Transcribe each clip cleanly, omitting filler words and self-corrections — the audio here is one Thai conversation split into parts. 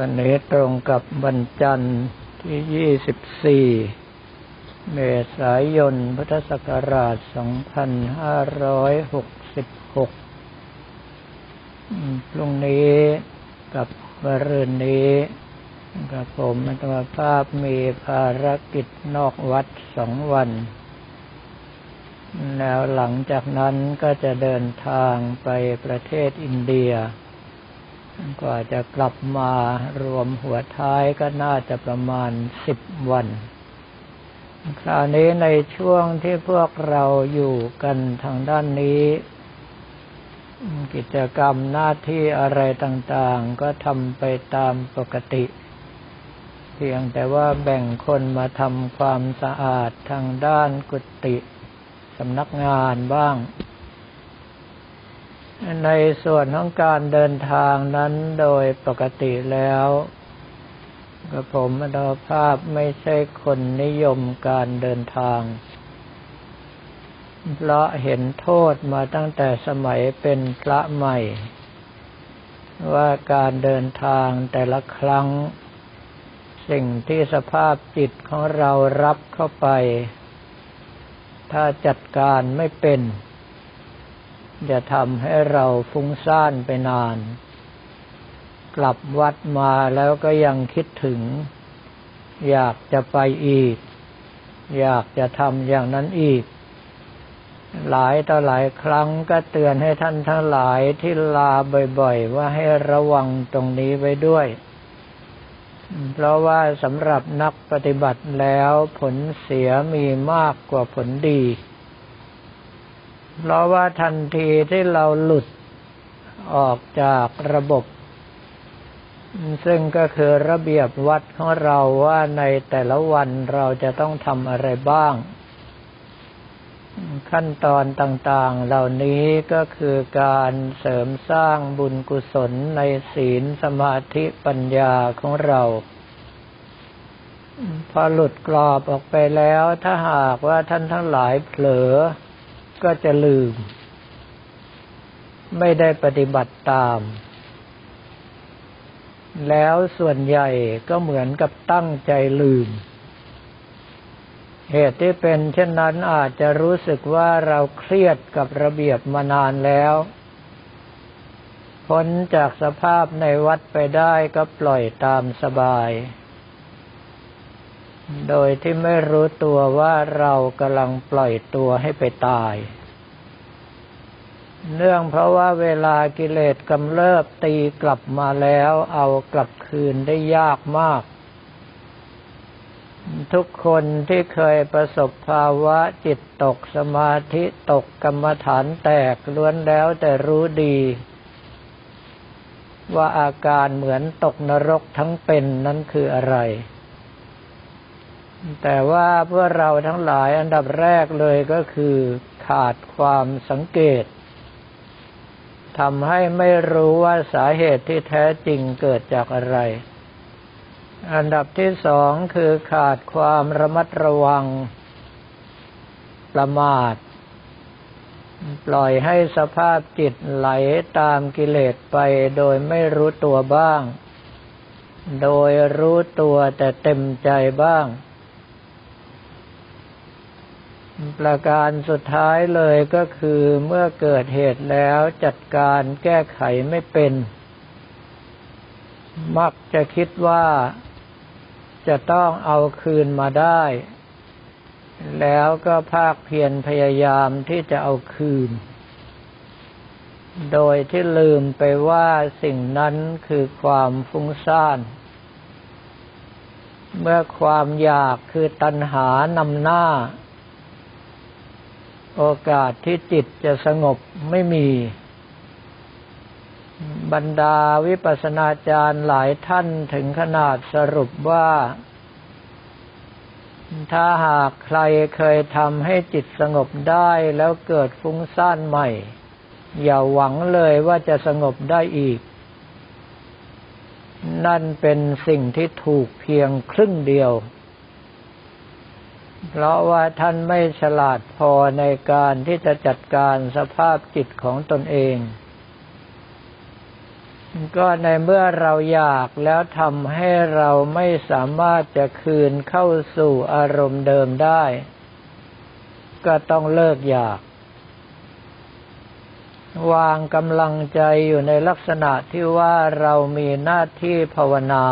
วันนี้ตรงกับวันจันทร์ที่24เมษายนพุทธศักราช2566พรุ่งนี้กับมะรืนนี้กับผมอัตมาภาพมีภารกิจนอกวัด2วันแล้วหลังจากนั้นก็จะเดินทางไปประเทศอินเดียกว่าจะกลับมารวมหัวท้ายก็น่าจะประมาณ10 วันคราวนี้ในช่วงที่พวกเราอยู่กันทางด้านนี้กิจกรรมหน้าที่อะไรต่างๆก็ทำไปตามปกติเพียงแต่ว่าแบ่งคนมาทำความสะอาดทางด้านกุฏิสำนักงานบ้างในส่วนของการเดินทางนั้นโดยปกติแล้วกับผมอัตมาภาพไม่ใช่คนนิยมการเดินทางเพราะเห็นโทษมาตั้งแต่สมัยเป็นพระใหม่ว่าการเดินทางแต่ละครั้งสิ่งที่สภาพจิตของเรารับเข้าไปถ้าจัดการไม่เป็นจะทำให้เราฟุ้งซ่านไปนานกลับวัดมาแล้วก็ยังคิดถึงอยากจะไปอีกอยากจะทำอย่างนั้นอีกหลายต่อหลายครั้งก็เตือนให้ท่านทั้งหลายที่ลาบ่อยๆว่าให้ระวังตรงนี้ไว้ด้วยเพราะว่าสำหรับนักปฏิบัติแล้วผลเสียมีมากกว่าผลดีเพราะว่าทันทีที่เราหลุดออกจากระบบซึ่งก็คือระเบียบวัดของเราว่าในแต่ละวันเราจะต้องทำอะไรบ้างขั้นตอนต่างๆเหล่านี้ก็คือการเสริมสร้างบุญกุศลในศีลสมาธิปัญญาของเราพอหลุดกรอบออกไปแล้วถ้าหากว่าท่านทั้งหลายเผลอก็จะลืมไม่ได้ปฏิบัติตามแล้วส่วนใหญ่ก็เหมือนกับตั้งใจลืมเหตุที่เป็นเช่นนั้นอาจจะรู้สึกว่าเราเครียดกับระเบียบมานานแล้วพ้นจากสภาพในวัดไปได้ก็ปล่อยตามสบายโดยที่ไม่รู้ตัวว่าเรากำลังปล่อยตัวให้ไปตายเนื่องเพราะว่าเวลากิเลสกำเริบตีกลับมาแล้วเอากลับคืนได้ยากมากทุกคนที่เคยประสบภาวะจิตตกสมาธิตกกรรมฐานแตกล้วนแล้วแต่รู้ดีว่าอาการเหมือนตกนรกทั้งเป็นนั้นคืออะไรแต่ว่าพวกเราทั้งหลายอันดับแรกเลยก็คือขาดความสังเกตทำให้ไม่รู้ว่าสาเหตุที่แท้จริงเกิดจากอะไรอันดับที่สองคือขาดความระมัดระวังประมาทปล่อยให้สภาพจิตไหลตามกิเลสไปโดยไม่รู้ตัวบ้างโดยรู้ตัวแต่เต็มใจบ้างประการสุดท้ายเลยก็คือเมื่อเกิดเหตุแล้วจัดการแก้ไขไม่เป็นมักจะคิดว่าจะต้องเอาคืนมาได้แล้วก็ภาคเพียรพยายามที่จะเอาคืนโดยที่ลืมไปว่าสิ่งนั้นคือความฟุ้งซ่านเมื่อความอยากคือตัณหานำหน้าโอกาสที่จิตจะสงบไม่มีบรรดาวิปัสสนาจารย์หลายท่านถึงขนาดสรุปว่าถ้าหากใครเคยทำให้จิตสงบได้แล้วเกิดฟุ้งซ่านใหม่อย่าหวังเลยว่าจะสงบได้อีกนั่นเป็นสิ่งที่ถูกเพียงครึ่งเดียวเพราะว่าท่านไม่ฉลาดพอในการที่จะจัดการสภาพจิตของตนเอง ก็ในเมื่อเราอยากแล้วทำให้เราไม่สามารถจะคืนเข้าสู่อารมณ์เดิมได้ก็ต้องเลิกอยากวางกำลังใจอยู่ในลักษณะที่ว่าเรามีหน้าที่ภาวนา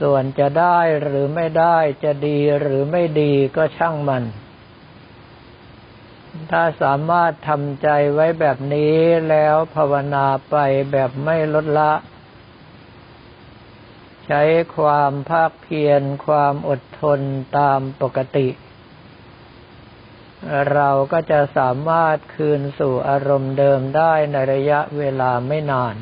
ส่วนจะได้หรือไม่ได้จะดีหรือไม่ดีก็ช่างมันถ้าสามารถทำใจไว้แบบนี้แล้วภาวนาไปแบบไม่ลดละใช้ความภาคเพียรความอดทนตามปกติเราก็จะสามารถคืนสู่อารมณ์เดิมได้ในระยะเวลาไม่นาน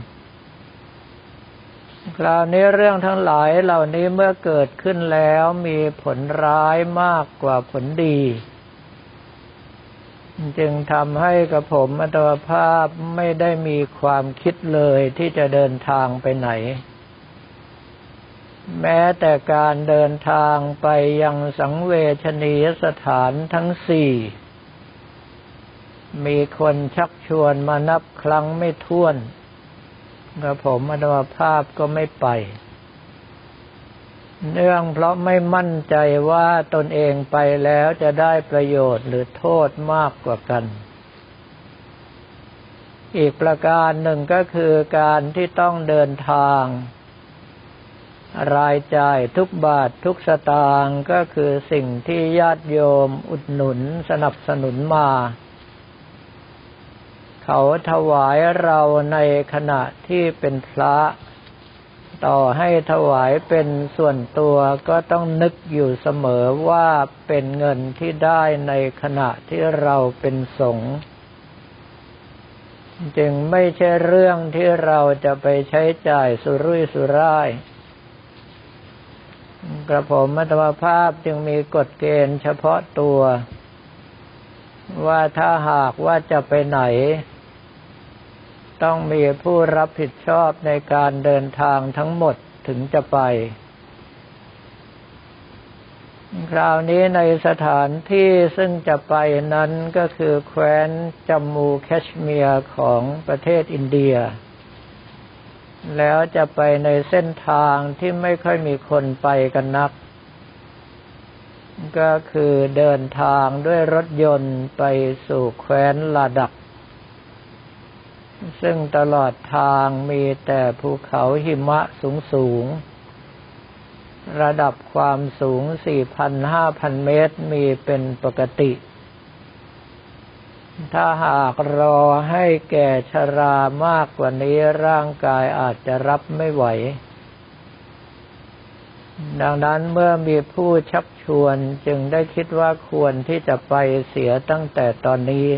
คราวนี้เรื่องทั้งหลายเหล่านี้เมื่อเกิดขึ้นแล้วมีผลร้ายมากกว่าผลดีจึงทำให้กระผมอัตภาพไม่ได้มีความคิดเลยที่จะเดินทางไปไหนแม้แต่การเดินทางไปยังสังเวชนียสถานทั้งสี่มีคนชักชวนมานับครั้งไม่ถ้วนกระผมอัตภาพก็ไม่ไปเนื่องเพราะไม่มั่นใจว่าตนเองไปแล้วจะได้ประโยชน์หรือโทษมากกว่ากันอีกประการหนึ่งก็คือการที่ต้องเดินทางรายจ่ายทุกบาททุกสตางค์ก็คือสิ่งที่ญาติโยมอุดหนุนสนับสนุนมาเขาถวายเราในขณะที่เป็นพระต่อให้ถวายเป็นส่วนตัวก็ต้องนึกอยู่เสมอว่าเป็นเงินที่ได้ในขณะที่เราเป็นสงฆ์จึงไม่ใช่เรื่องที่เราจะไปใช้จ่ายสุรุ่ยสุร่ายกระผมอัตภาพจึงมีกฎเกณฑ์เฉพาะตัวว่าถ้าหากว่าจะไปไหนต้องมีผู้รับผิดชอบในการเดินทางทั้งหมดถึงจะไปคราวนี้ในสถานที่ซึ่งจะไปนั้นก็คือแคว้นจัมมูแคชเมียร์ของประเทศอินเดียแล้วจะไปในเส้นทางที่ไม่ค่อยมีคนไปกันนักก็คือเดินทางด้วยรถยนต์ไปสู่แคว้นลาดักซึ่งตลอดทางมีแต่ภูเขาหิมะสูงๆระดับความสูง 4,000-5,000 เมตรมีเป็นปกติถ้าหากรอให้แก่ชรามากกว่านี้ร่างกายอาจจะรับไม่ไหวดังนั้นเมื่อมีผู้ชักชวนจึงได้คิดว่าควรที่จะไปเสียตั้งแต่ตอนนี้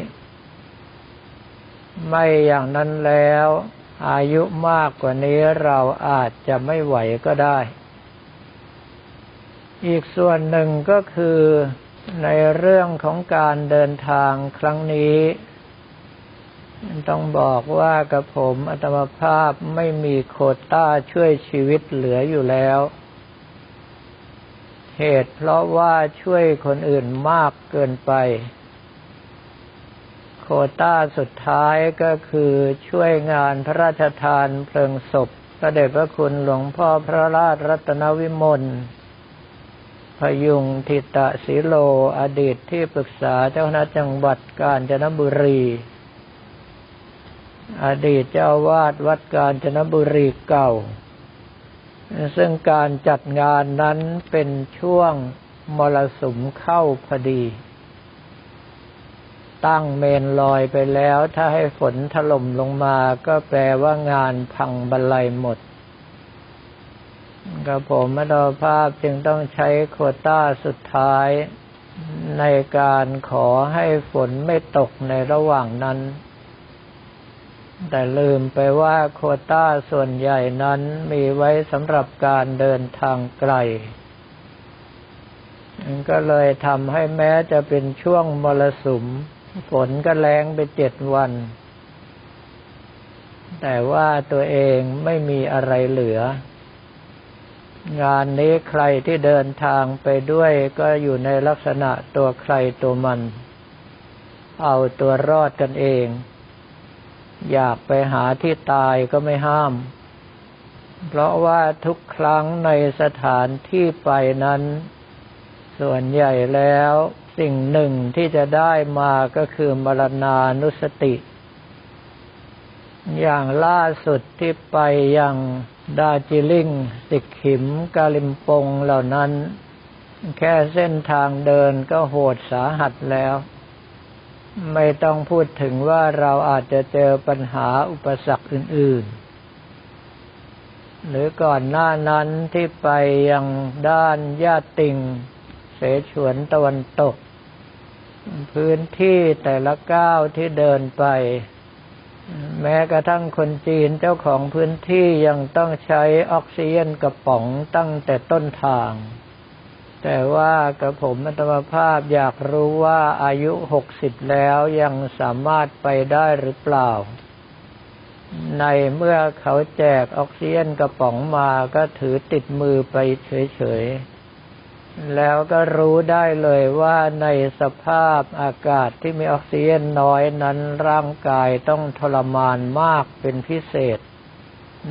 ไม่อย่างนั้นแล้วอายุมากกว่านี้เราอาจจะไม่ไหวก็ได้อีกส่วนหนึ่งก็คือในเรื่องของการเดินทางครั้งนี้ต้องบอกว่ากับผมอัตภาพไม่มีโควต้าช่วยชีวิตเหลืออยู่แล้วเหตุเพราะว่าช่วยคนอื่นมากเกินไปโควต้าสุดท้ายก็คือช่วยงานพระราชทานเพลิงศพพระเดชพระคุณหลวงพ่อพระราชรัตนวิมลพยุงทิตะสีโลอดีตที่ปรึกษาเจ้าคณะจังหวัดกาญจนบุรีอดีตเจ้าวาดวัดกาญจนบุรีเก่าซึ่งการจัดงานนั้นเป็นช่วงมรสุมเข้าพอดีตั้งเมนลอยไปแล้วถ้าให้ฝนถล่มลงมาก็แปลว่างานพังบันไลหมดกับผมอัตภาพจึงต้องใช้โควต้าสุดท้ายในการขอให้ฝนไม่ตกในระหว่างนั้นแต่ลืมไปว่าโควต้าส่วนใหญ่นั้นมีไว้สำหรับการเดินทางไกลก็เลยทำให้แม้จะเป็นช่วงมรสุมฝนก็แล้งไป7 วันแต่ว่าตัวเองไม่มีอะไรเหลืองานนี้ใครที่เดินทางไปด้วยก็อยู่ในลักษณะตัวใครตัวมันเอาตัวรอดกันเอง อยากไปหาที่ตายก็ไม่ห้ามเพราะว่าทุกครั้งในสถานที่ไปนั้นส่วนใหญ่แล้วสิ่งหนึ่งที่จะได้มาก็คือมรณานุสติอย่างล่าสุดที่ไปยังดาจิลิ่งสิกขิมกาลิมปงเหล่านั้นแค่เส้นทางเดินก็โหดสาหัสแล้วไม่ต้องพูดถึงว่าเราอาจจะเจอปัญหาอุปสรรคอื่นๆหรือก่อนหน้านั้นที่ไปยังด้านญาติงเสฉวนตะวันตกพื้นที่แต่ละก้าวที่เดินไปแม้กระทั่งคนจีนเจ้าของพื้นที่ยังต้องใช้ออกซิเจนกระป๋องตั้งแต่ต้นทางแต่ว่ากับผมอัตมาภาพอยากรู้ว่าอายุ60แล้วยังสามารถไปได้หรือเปล่าในเมื่อเขาแจกออกซิเจนกระป๋องมาก็ถือติดมือไปเฉยๆแล้วก็รู้ได้เลยว่าในสภาพอากาศที่มีออกซิเจนน้อยนั้นร่างกายต้องทรมานมากเป็นพิเศษ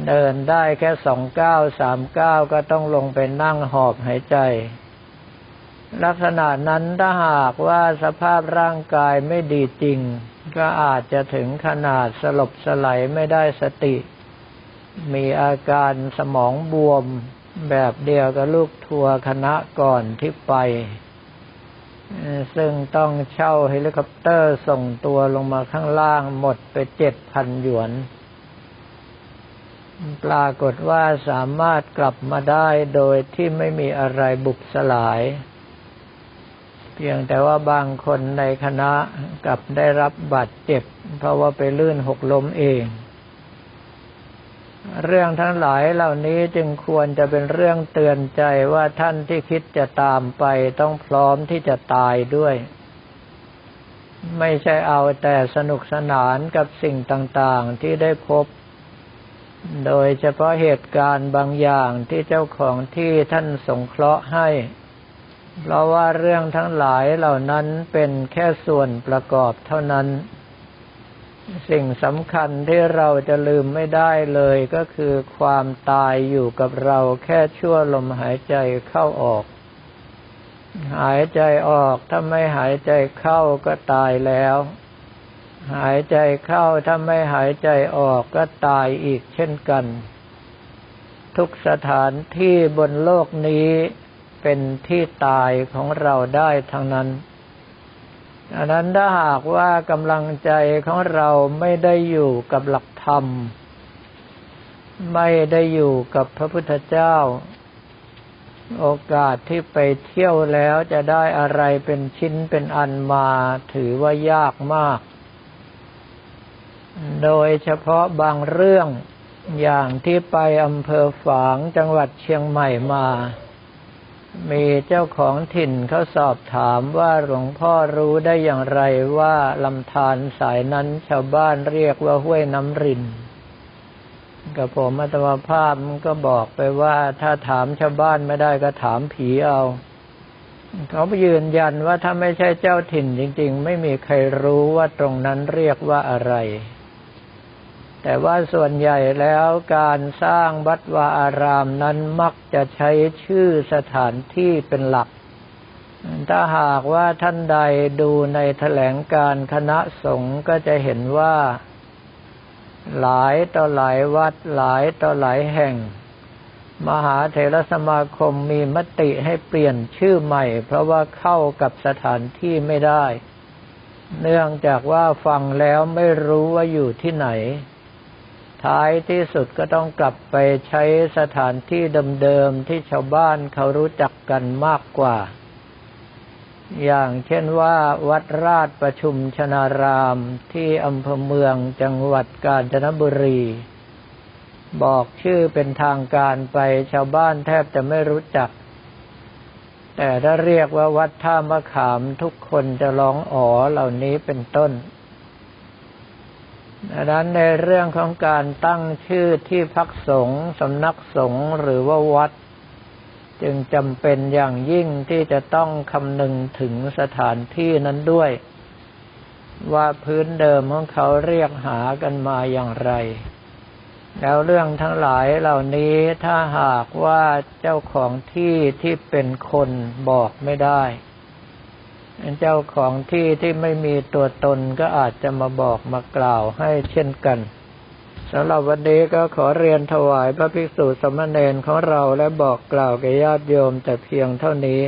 เดินได้แค่2 ก้าว 3 ก้าวก็ต้องลงไปนั่งหอบหายใจลักษณะนั้นถ้าหากว่าสภาพร่างกายไม่ดีจริงก็อาจจะถึงขนาดสลบสลายไม่ได้สติมีอาการสมองบวมแบบเดียวกับลูกทัวร์คณะก่อนที่ไปซึ่งต้องเช่าเฮลิคอปเตอร์ส่งตัวลงมาข้างล่างหมดไป 7,000 หยวนปรากฏว่าสามารถกลับมาได้โดยที่ไม่มีอะไรบุบสลายเพียงแต่ว่าบางคนในคณะกลับได้รับบาดเจ็บเพราะว่าไปลื่นหกล้มเองเรื่องทั้งหลายเหล่านี้จึงควรจะเป็นเรื่องเตือนใจว่าท่านที่คิดจะตามไปต้องพร้อมที่จะตายด้วยไม่ใช่เอาแต่สนุกสนานกับสิ่งต่างๆที่ได้พบโดยเฉพาะเหตุการณ์บางอย่างที่เจ้าของที่ท่านสงเคราะห์ให้เพราะว่าเรื่องทั้งหลายเหล่านั้นเป็นแค่ส่วนประกอบเท่านั้นสิ่งสำคัญที่เราจะลืมไม่ได้เลยก็คือความตายอยู่กับเราแค่ชั่วลมหายใจเข้าออกหายใจออกถ้าไม่หายใจเข้าก็ตายแล้วหายใจเข้าถ้าไม่หายใจออกก็ตายอีกเช่นกันทุกสถานที่บนโลกนี้เป็นที่ตายของเราได้ทั้งนั้นอันนั้นถ้าหากว่ากำลังใจของเราไม่ได้อยู่กับหลักธรรมไม่ได้อยู่กับพระพุทธเจ้าโอกาสที่ไปเที่ยวแล้วจะได้อะไรเป็นชิ้นเป็นอันมาถือว่ายากมากโดยเฉพาะบางเรื่องอย่างที่ไปอำเภอฝางจังหวัดเชียงใหม่มามีเจ้าของถิ่นเขาสอบถามว่าหลวงพ่อรู้ได้อย่างไรว่าลำธารสายนั้นชาวบ้านเรียกว่าห้วยน้ำรินกับผมอัตมาภาพมันก็บอกไปว่าถ้าถามชาวบ้านไม่ได้ก็ถามผีเอาเขายืนยันว่าถ้าไม่ใช่เจ้าถิ่นจริงๆไม่มีใครรู้ว่าตรงนั้นเรียกว่าอะไรแต่ว่าส่วนใหญ่แล้วการสร้างวัดวาอารามนั้นมักจะใช้ชื่อสถานที่เป็นหลักถ้าหากว่าท่านใดดูในแถลงการคณะสงฆ์ก็จะเห็นว่าหลายต่อหลายวัดหลายต่อหลายแห่งมหาเถรสมาคมมีมติให้เปลี่ยนชื่อใหม่เพราะว่าเข้ากับสถานที่ไม่ได้เนื่องจากว่าฟังแล้วไม่รู้ว่าอยู่ที่ไหนท้ายที่สุดก็ต้องกลับไปใช้สถานที่เดิมๆที่ชาวบ้านเขารู้จักกันมากกว่าอย่างเช่นว่าวัดราชประชุมชนารามที่อำเภอเมืองจังหวัดกาญจนบุรีบอกชื่อเป็นทางการไปชาวบ้านแทบจะไม่รู้จักแต่ถ้าเรียกว่าวัดท่ามะขามทุกคนจะร้องอ๋อเหล่านี้เป็นต้นดังนั้นในเรื่องของการตั้งชื่อที่พักสงฆ์สำนักสงฆ์หรือว่าวัดจึงจำเป็นอย่างยิ่งที่จะต้องคำนึงถึงสถานที่นั้นด้วย ว่าพื้นเดิมของเขาเรียกหากันมาอย่างไรแล้วเรื่องทั้งหลายเหล่านี้ถ้าหากว่าเจ้าของที่ที่เป็นคนบอกไม่ได้เจ้าของที่ที่ไม่มีตัวตนก็อาจจะมาบอกมากล่าวให้เช่นกันสำหรับวันนี้ก็ขอเรียนถวายพระภิกษุสามเณรของเราและบอกกล่าวแก่ญาติโยมแต่เพียงเท่านี้